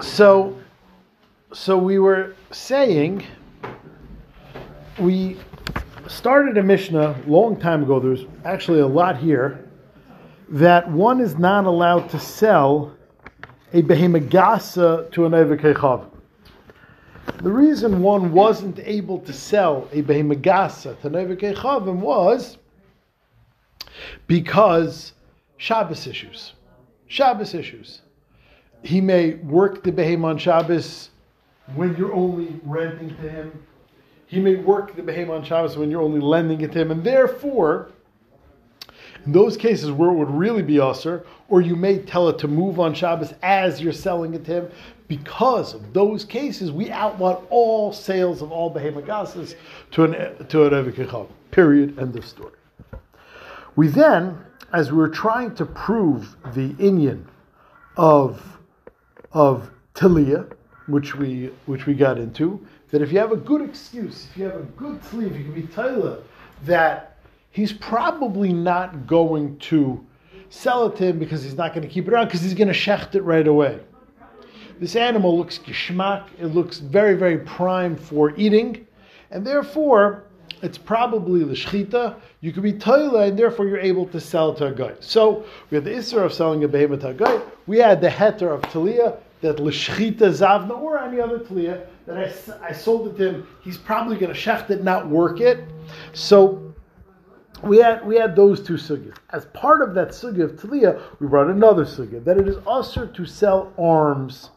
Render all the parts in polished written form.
So we were saying, we started a Mishnah a long time ago. There's actually a lot here that one is not allowed to sell a Behimagasa to an Evekechav. The reason one wasn't able to sell a Behimagasa to an Evekechav was because Shabbos issues. He may work the behemoth on Shabbos when you're only renting to him. He may work the behemoth on Shabbos when you're only lending it to him. And therefore, in those cases where it would really be ussur, or you may tell it to move on Shabbos as you're selling it to him, because of those cases, we outlawed all sales of all behemagasas to an Evekechav. Period. End of story. We then, as we were trying to prove the inyan of Talia, which we got into, that if you have a good excuse, if you have a good sleeve, you can be Talia, that he's probably not going to sell it to him because he's not going to keep it around, because he's going to shecht it right away. This animal looks gishmak, it looks very, very prime for eating, and therefore it's probably the L'shita. You could be toleh, and therefore you're able to sell to a guy. So we had the Isser of selling a behemoth to a guy. We had the hetar of Taliyah, that l'shchita zavna, or any other Taliyah, that I sold it to him. He's probably going to shecht it, not work it. So we had those two sughets. As part of that sugya of Taliyah, we brought another sugya, that it is ussur to sell arms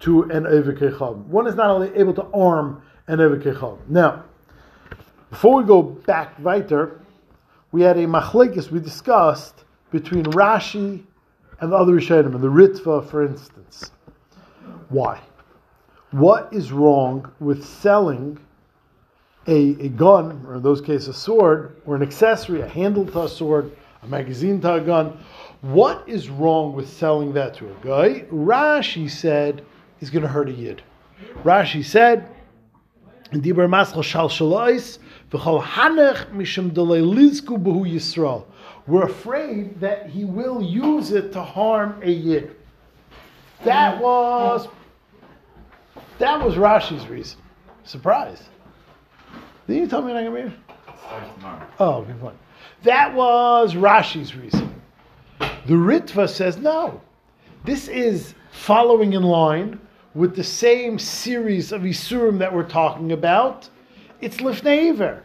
to an Evekechav. One is not only able to arm an Evekechav. Now, before we go back weiter, we had a machlekes we discussed between Rashi and the other Rishonim, and the Ritva, for instance. Why? What is wrong with selling a gun, or in those cases a sword, or an accessory, a handle to a sword, a magazine to a gun? What is wrong with selling that to a guy? Rashi said he's going to hurt a yid. Rashi said, we're afraid that he will use it to harm a yid. That was Rashi's reason. Surprise. Didn't you tell me you're not going to be here? Oh, good point. That was Rashi's reason. The Ritva says, no. This is following in line with the same series of isurim that we're talking about. It's lifnei iver.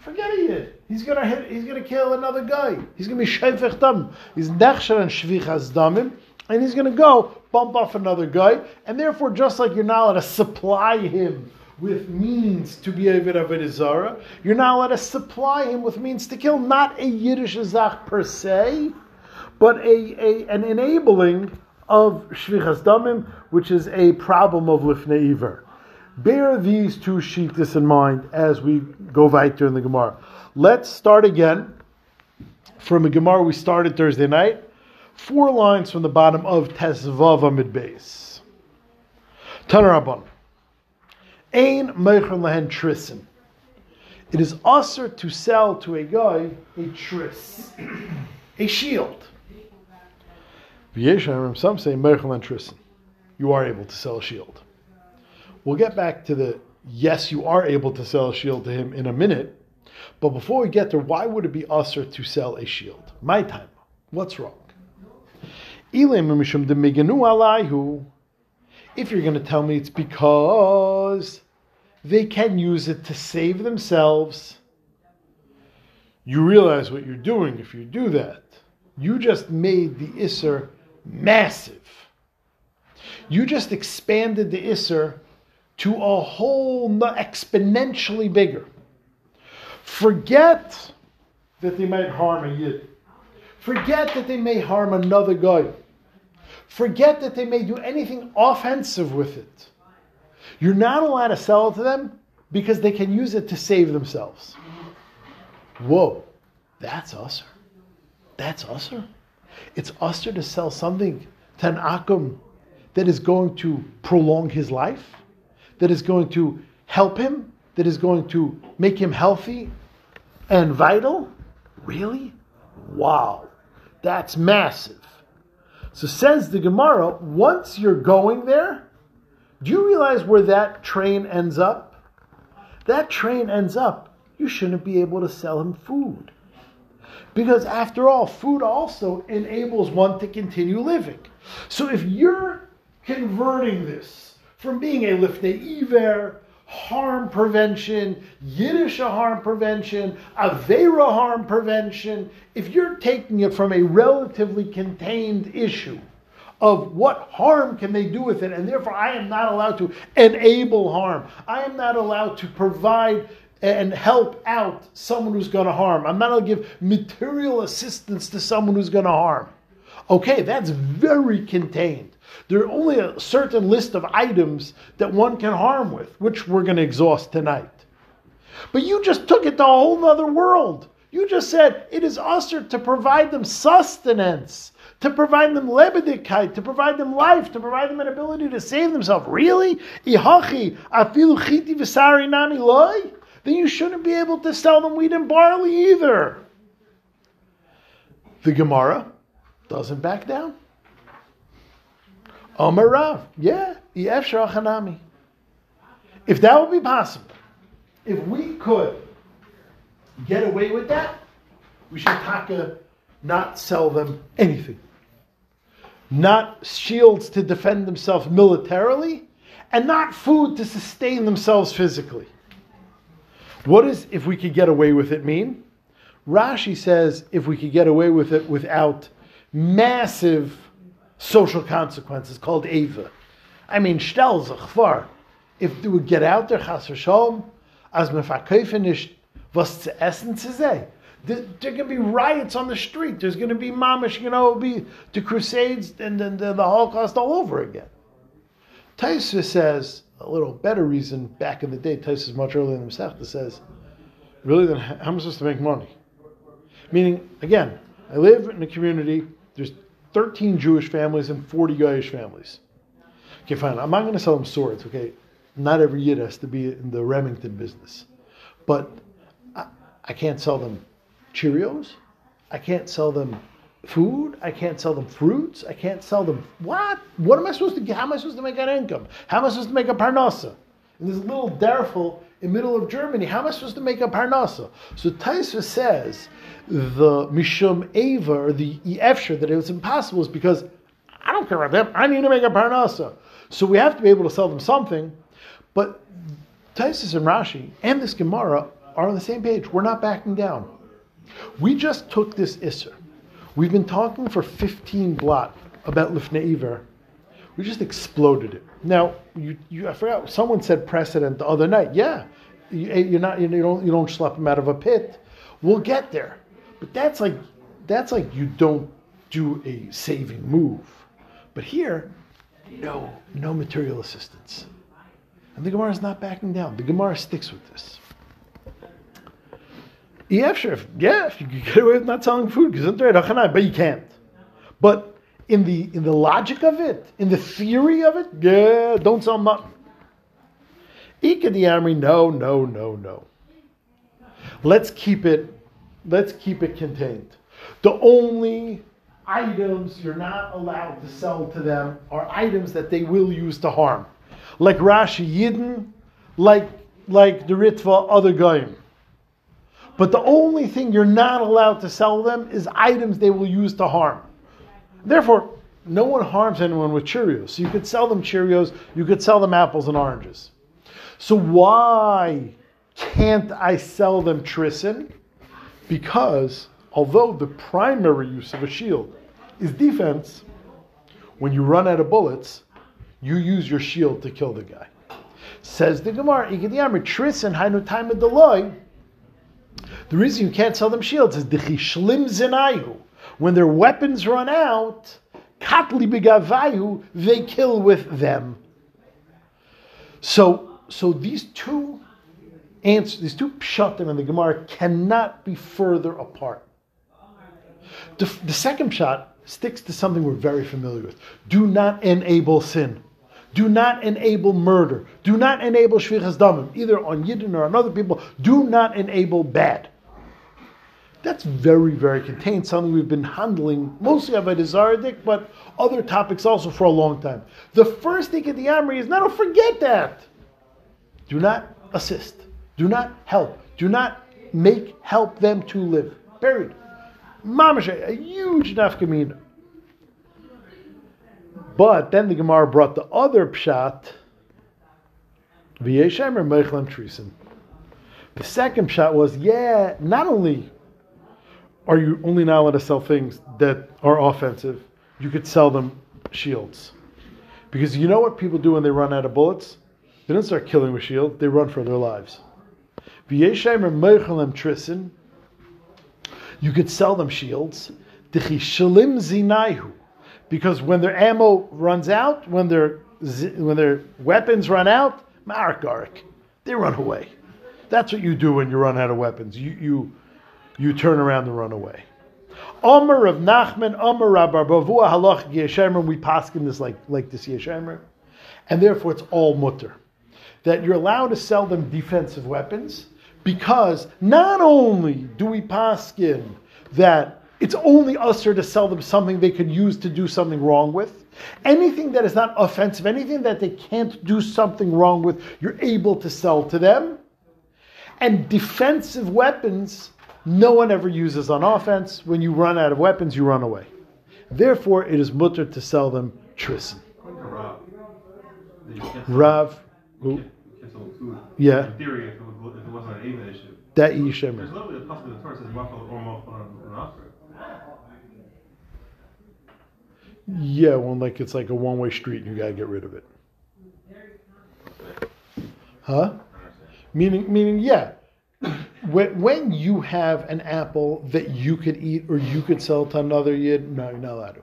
Forget it. He's going to hit. He's going to kill another guy. He's going to be sheifech dam. He's nechsher and shvichas damim, and he's going to go bump off another guy. And therefore, just like you're not allowed to supply him with means to be a bit of a zara, you're not allowed to supply him with means to kill. Not a Yiddish zach per se, but an enabling of shvichas damim, which is a problem of lifnei iver. Bear these two shittas in mind as we go weiter in the Gemara. Let's start again from a Gemara we started Thursday night, 4 lines from the bottom of Tesvav Amid Beis. Taner Rabban, Ein Mechon Lehen Trissen. It is ussur to sell to a guy a tris, a shield. Some say Mechon Lehen Trissen. You are able to sell a shield. We'll get back to the yes, you are able to sell a shield to him in a minute. But before we get there, why would it be ussur to sell a shield? My time. What's wrong? If you're going to tell me it's because they can use it to save themselves, you realize what you're doing if you do that. You just made the Isser massive. You just expanded the Isser to a whole exponentially bigger. Forget that they might harm a yid. Forget that they may harm another guy. Forget that they may do anything offensive with it. You're not allowed to sell it to them because they can use it to save themselves. Whoa, that's ussur. That's ussur. It's ussur to sell something to an akum that is going to prolong his life, that is going to help him, that is going to make him healthy and vital? Really? Wow. That's massive. So says the Gemara, once you're going there, do you realize where that train ends up? That train ends up, you shouldn't be able to sell him food. Because after all, food also enables one to continue living. So if you're converting this from being a lifnei iver, harm prevention, Yiddisha harm prevention, Avera harm prevention, if you're taking it from a relatively contained issue of what harm can they do with it, and therefore I am not allowed to enable harm. I am not allowed to provide and help out someone who's going to harm. I'm not going to give material assistance to someone who's going to harm. Okay, that's very contained. There are only a certain list of items that one can harm with, which we're going to exhaust tonight. But you just took it to a whole other world. You just said it is ussur to provide them sustenance, to provide them lebedikkeit, to provide them life, to provide them an ability to save themselves. Really? Ihachi, afilu chiti v'sari nami loy? Then you shouldn't be able to sell them wheat and barley either. The Gemara doesn't back down. Amar Rav, yeah, Efshar Hanami. If that would be possible, if we could get away with that, we should taka not sell them anything. Not shields to defend themselves militarily, and not food to sustain themselves physically. What does if we could get away with it mean? Rashi says if we could get away with it without massive social consequences called Eva. I mean, shtel zachvar. If they would get out there, chas v'shalom, as mefakeifen ish was to essen to say. There can be riots on the street. There's going to be mamish, it'll be the Crusades and then the Holocaust all over again. Taisa says, a little better reason back in the day, Taisa much earlier in the Masechta says, really, then how am I supposed to make money? Meaning, again, I live in a community, there's 13 Jewish families and 40 Goyish families. Okay, fine, I'm not going to sell them swords, okay? Not every Yid has to be in the Remington business. But I can't sell them Cheerios. I can't sell them food. I can't sell them fruits. I can't sell them... What? What am I supposed to get? How am I supposed to make an income? How am I supposed to make a Parnassa? In this little derfel in the middle of Germany, how am I supposed to make a Parnassa? So Taisa says... the Mishum Eva, or the Efshar, that it was impossible is because I don't care about them. I need to make a Parnassa. So we have to be able to sell them something. But Taisus and Rashi and this Gemara are on the same page. We're not backing down. We just took this Isser. We've been talking for 15 blot about Lifnei Iver. We just exploded it. Now, I forgot, someone said precedent the other night. Yeah, you don't schlep them out of a pit. We'll get there. But that's like you don't do a saving move. But here, no material assistance. And the Gemara is not backing down. The Gemara sticks with this. If you could get away with not selling food, but you can't. But in the logic of it, in the theory of it, yeah, don't sell nothing. Ika the Amri, no. Let's keep it contained. The only items you're not allowed to sell to them are items that they will use to harm. Like Rashi Yidden, like the Ritva, other Goyim. But the only thing you're not allowed to sell them is items they will use to harm. Therefore, no one harms anyone with Cheerios. So you could sell them Cheerios, you could sell them apples and oranges. So why can't I sell them Trissen? Because although the primary use of a shield is defense, when you run out of bullets, you use your shield to kill the guy. Says the Gemara, the reason you can't sell them shields is when their weapons run out, they kill with them. So these two answers, these two pshatim and the Gemara cannot be further apart. The second pshat sticks to something we're very familiar with. Do not enable sin. Do not enable murder. Do not enable shvichas damim, either on Yidden or on other people. Do not enable bad. That's very, very contained, something we've been handling, mostly Avodah Zarah dik, but other topics also for a long time. The first thing at the Amri is, now don't forget that. Do not assist. Do not help. Do not help them to live. Buried. Mamash, a huge nafka mina. But then the Gemara brought the other pshat, V'yeshem or Mechon Lehen Trissen. The second pshat was, yeah, not only are you only not allowed to sell things that are offensive, you could sell them shields. Because you know what people do when they run out of bullets? They don't start killing with shields, they run for their lives. V'yeshem or Mechon Lehen Trissen, you could sell them shields, because when their ammo runs out, when their weapons run out, they run away. That's what you do when you run out of weapons. You turn around and run away. Omer of Nachman, Omer Rabbar Bavua Halach Yeshemrim. We paskin this like this Yeshemrim, and therefore it's all mutter that you're allowed to sell them defensive weapons, because not only do we paskin that it's only ussur to sell them something they could use to do something wrong with, anything that is not offensive, anything that they can't do something wrong with, you're able to sell to them. And defensive weapons, no one ever uses on offense. When you run out of weapons, you run away. Therefore, it is mutter to sell them tris. Rav. Who? Yeah. In theory, if it wasn't an even issue. That Yishemer. There's literally a possibility the Torah says waffle or moff on an offer. Yeah, one like it's like a one-way street and you gotta get rid of it. Huh? Meaning, yeah. When you have an apple that you could eat or you could sell to another yid, no, you're not allowed to.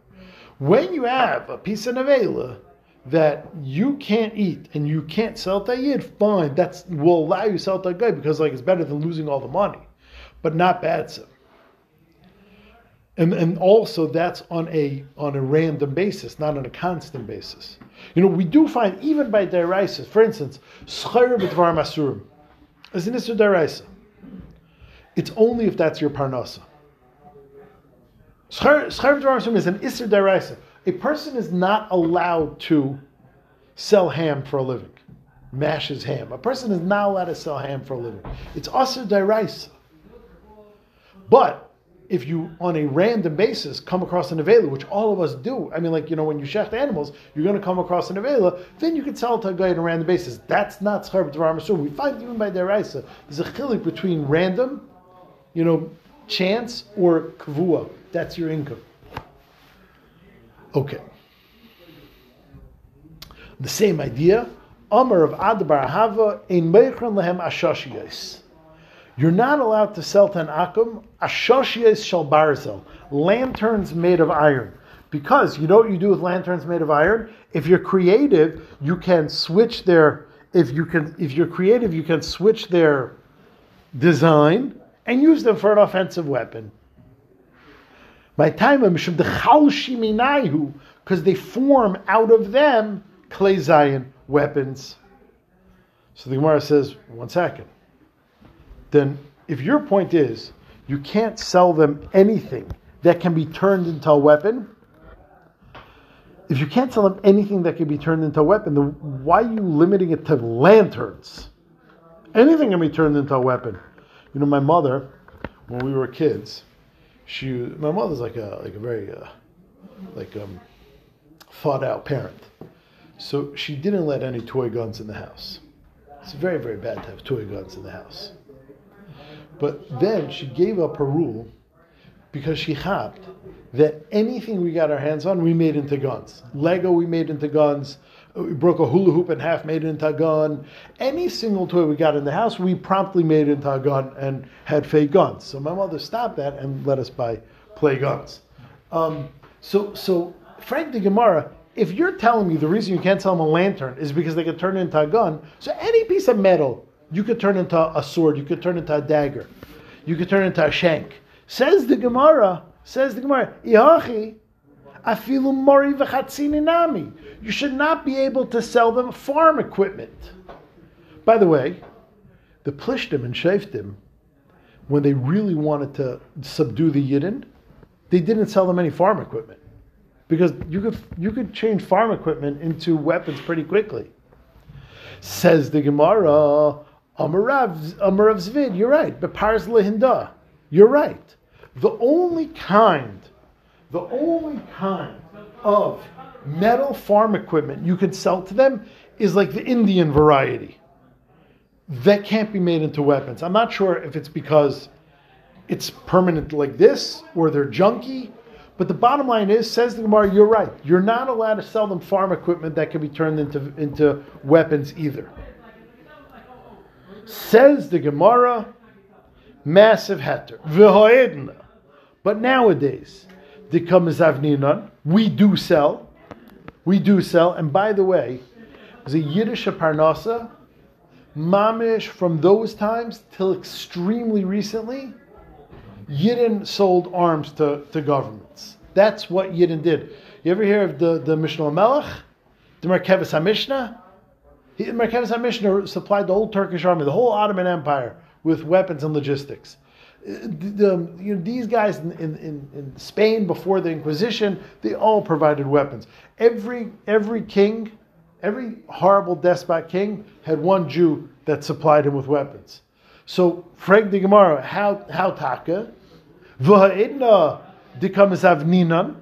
When you have a piece of nevela that you can't eat and you can't sell to a yid, fine, that will allow you to sell to a guy, because like it's better than losing all the money, but not bad. So and also that's on a random basis, not on a constant basis. You know, we do find even by d'oraysa, for instance, schar b'dvar masurim is an iser deraisa. It's only if that's your parnassa. Schar b'dvar masurim is an iser deraisa. A person is not allowed to sell ham for a living. Mashes ham. A person is not allowed to sell ham for a living. It's ussur d'oraysa. But if you, on a random basis, come across a nevela, which all of us do, I mean, like, you know, when you shecht animals, you're going to come across a nevela, then you can sell it to a guy on a random basis. That's not schar b'dvar masurim. We find even by d'oraysa, there's a chilik between random, you know, chance, or kavua. That's your income. Okay. The same idea. Amar of Adbar Hava ein meichron lehem ashashiyos. You're not allowed to sell to an akum ashashiyos shel barzel, lanterns made of iron, because you know what you do with lanterns made of iron. If you're creative, you can switch their. If you're creative, you can switch their design and use them for an offensive weapon. By time of Mishum, the chalshi minayu, because they form out of them klei zayin weapons. So the Gemara says, one second. Then, if your point is you can't sell them anything that can be turned into a weapon, if you can't sell them anything that can be turned into a weapon, then why are you limiting it to lanterns? Anything can be turned into a weapon. You know, my mother, when we were kids, my mother's like a very thought out parent, so she didn't let any toy guns in the house. It's very, very bad to have toy guns in the house. But then she gave up her rule because she hopped that anything we got our hands on, we made into guns. Lego we made into guns. We broke a hula hoop in half, made it into a gun. Any single toy we got in the house, we promptly made it into a gun and had fake guns. So my mother stopped that and let us play guns. So frankly, Gemara, if you're telling me the reason you can't sell them a lantern is because they could turn it into a gun, so any piece of metal, you could turn into a sword, you could turn into a dagger, you could turn into a shank. Says the Gemara, Ihachi, afilu mori v'chatzini nami. You should not be able to sell them farm equipment. By the way, the plishtim and shaftim when they really wanted to subdue the Yidden, they didn't sell them any farm equipment, because you could change farm equipment into weapons pretty quickly. Says the Gemara, Amarav Zvid, you're right. Beparis lehinda, you're right. The only kind of metal farm equipment you could sell to them is like the Indian variety. That can't be made into weapons. I'm not sure if it's because it's permanent like this or they're junky, but the bottom line is, says the Gemara, you're right. You're not allowed to sell them farm equipment that can be turned into weapons either. Says the Gemara, massive hetar. V'hoedna. But nowadays, we do sell, and by the way, the Yiddish of Parnassa, mamish from those times till extremely recently, Yidden sold arms to governments. That's what Yidden did. You ever hear of the Mishnah Melech? The Merkevis HaMishnah? The Merkevis HaMishnah supplied the whole Turkish army, the whole Ottoman Empire, with weapons and logistics. These guys in Spain before the Inquisition, they all provided weapons. Every king, every horrible despot king had one Jew that supplied him with weapons. So, Frank the Gemara, how taka? V'ha'idna dikamis avninan.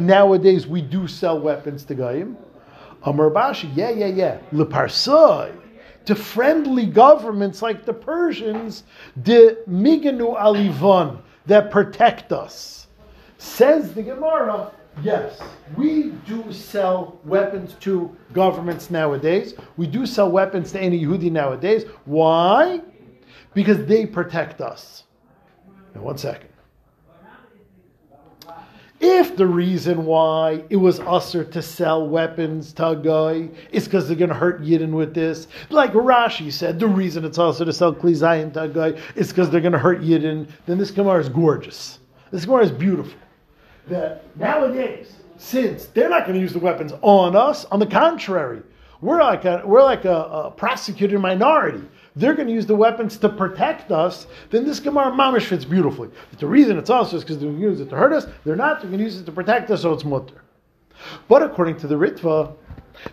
Nowadays we do sell weapons to Gayim. Amarbashi, yeah. Leparsoi, to friendly governments like the Persians, de miganu alivan, that protect us. Says the Gemara, yes, we do sell weapons to governments nowadays. We do sell weapons to any Yehudi nowadays. Why? Because they protect us. Now, one second. If the reason why it was ussur to sell weapons to a guy is because they're going to hurt Yidden with this, like Rashi said, the reason it's ussur to sell klei zayin to a guy is because they're going to hurt Yidden, then this Gemara is gorgeous. This Gemara is beautiful. That nowadays, since they're not going to use the weapons on us, on the contrary, we're like a prosecuted minority. They're going to use the weapons to protect us. Then this Gemara mamish fits beautifully. But the reason it's also is because they're going to use it to hurt us. They're not. They're going to use it to protect us, so it's mutter. But according to the Ritva,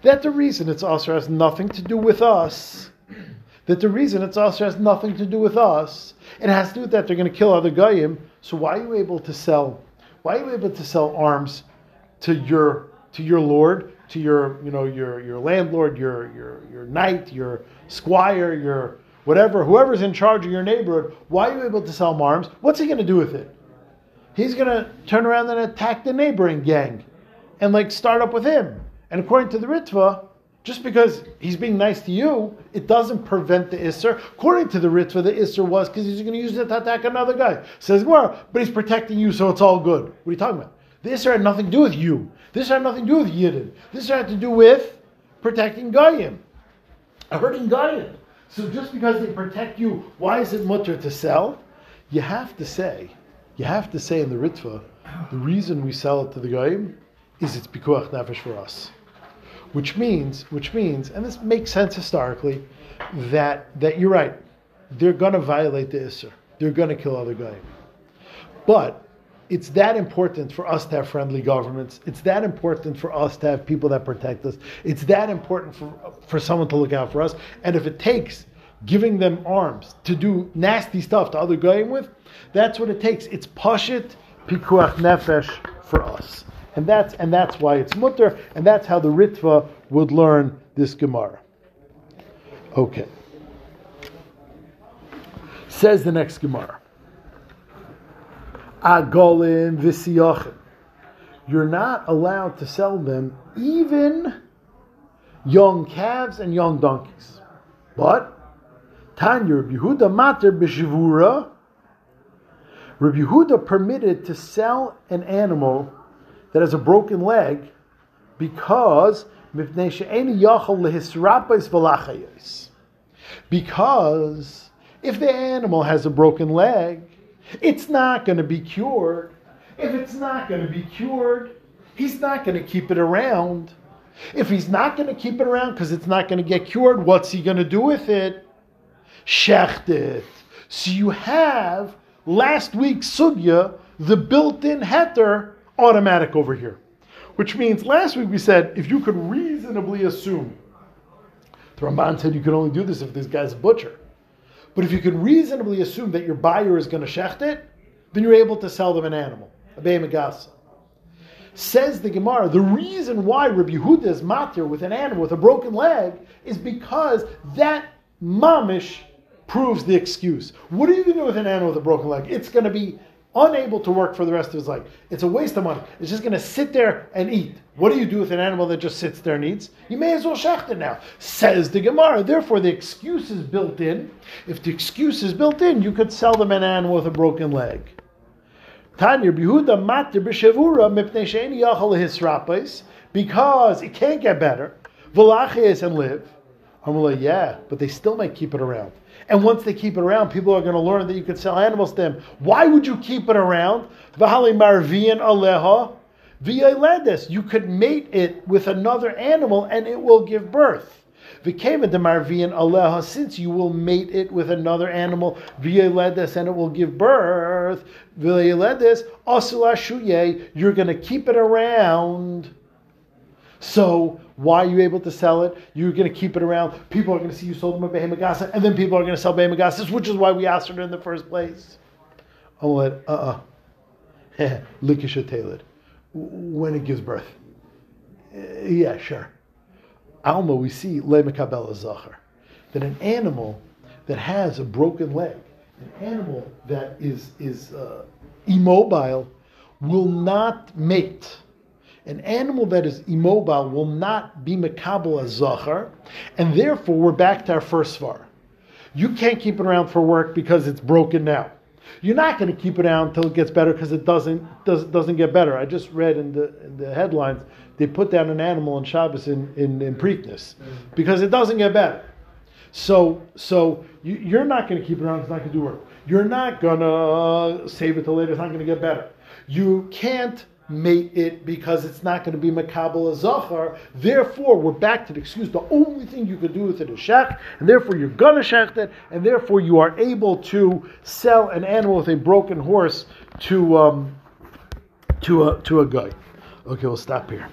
that the reason it's also has nothing to do with us. It has to do with that they're going to kill other goyim. So why are you able to sell? Why are you able to sell arms to your lord, to your landlord, your knight, your squire, your whatever, whoever's in charge of your neighborhood? Why are you able to sell him arms? What's he going to do with it? He's going to turn around and attack the neighboring gang, and start up with him. And according to the Ritva, just because he's being nice to you, it doesn't prevent the Isser. According to the Ritva, the Isser was because he's going to use it to attack another guy. Says Gemara, but he's protecting you, so it's all good. What are you talking about? The Isser had nothing to do with you. The Isser had nothing to do with Yidden. The Isser had to do with protecting Goyim, hurting Goyim. So just because they protect you, why is it mutter to sell? You have to say in the Ritva, the reason we sell it to the Goyim is it's pikuach nefesh for us. Which means, and this makes sense historically, that you're right. They're going to violate the Isser. They're going to kill other guys. But it's that important for us to have friendly governments. It's that important for us to have people that protect us. It's that important for someone to look out for us. And if it takes giving them arms to do nasty stuff to other guys with, that's what it takes. It's pshat, pikuach nefesh for us. And that's why it's mutter, and that's how the Ritva would learn this Gemara. Okay. Says the next Gemara. Agolim v'siyachim. You're not allowed to sell them even young calves and young donkeys. But Tanya Rabbi Yehuda mater b'shivura. Rabbi Yehuda permitted to sell an animal that has a broken leg, because if the animal has a broken leg, it's not going to be cured. If it's not going to be cured, he's not going to keep it around. If he's not going to keep it around because it's not going to get cured, what's he going to do with it? Shecht it. So you have last week's sugya, the built-in hetar, automatic over here. Which means last week we said, if you could reasonably assume, the Ramban said you could only do this if this guy's a butcher. But if you could reasonably assume that your buyer is going to shecht it, then you're able to sell them an animal, a Behimagasa. Says the Gemara, the reason why Rabbi Yehuda is matir with an animal with a broken leg is because that mamish proves the excuse. What are you going to do with an animal with a broken leg? It's going to be unable to work for the rest of his life. It's a waste of money. It's just going to sit there and eat. What do you do with an animal that just sits there and eats? You may as well shecht it now. Says the Gemara, therefore the excuse is built in. If the excuse is built in, you could sell them an animal with a broken leg. Because it can't get better. Velaches and live. I'm like, yeah, but they still might keep it around. And once they keep it around, people are going to learn that you could sell animals to them. Why would you keep it around? You could mate it with another animal and it will give birth. Since you will mate it with another animal, and it will give birth, you're going to keep it around. So why are you able to sell it? You're going to keep it around. People are going to see you sold them a Behimagasa, and then people are going to sell Behimagases, which is why we asked her in the first place. I'll let, when it gives birth. Yeah, sure. Alma, we see le'mekabel zachar, that an animal that has a broken leg, an animal that is immobile, will not mate. An animal that is immobile will not be mekabel zachar, and therefore we're back to our first svar. You can't keep it around for work because it's broken now. You're not going to keep it around until it gets better because it doesn't get better. I just read in the headlines they put down an animal on Shabbos in Preakness because it doesn't get better. So you're not going to keep it around. It's not going to do work. You're not going to save it till later. It's not going to get better. You can't mate it because it's not going to be mekabel zachar. Therefore, we're back to the excuse. The only thing you could do with it is shecht, and therefore you're going to shecht it, and therefore you are able to sell an animal with a broken horse to a guy. Okay, we'll stop here.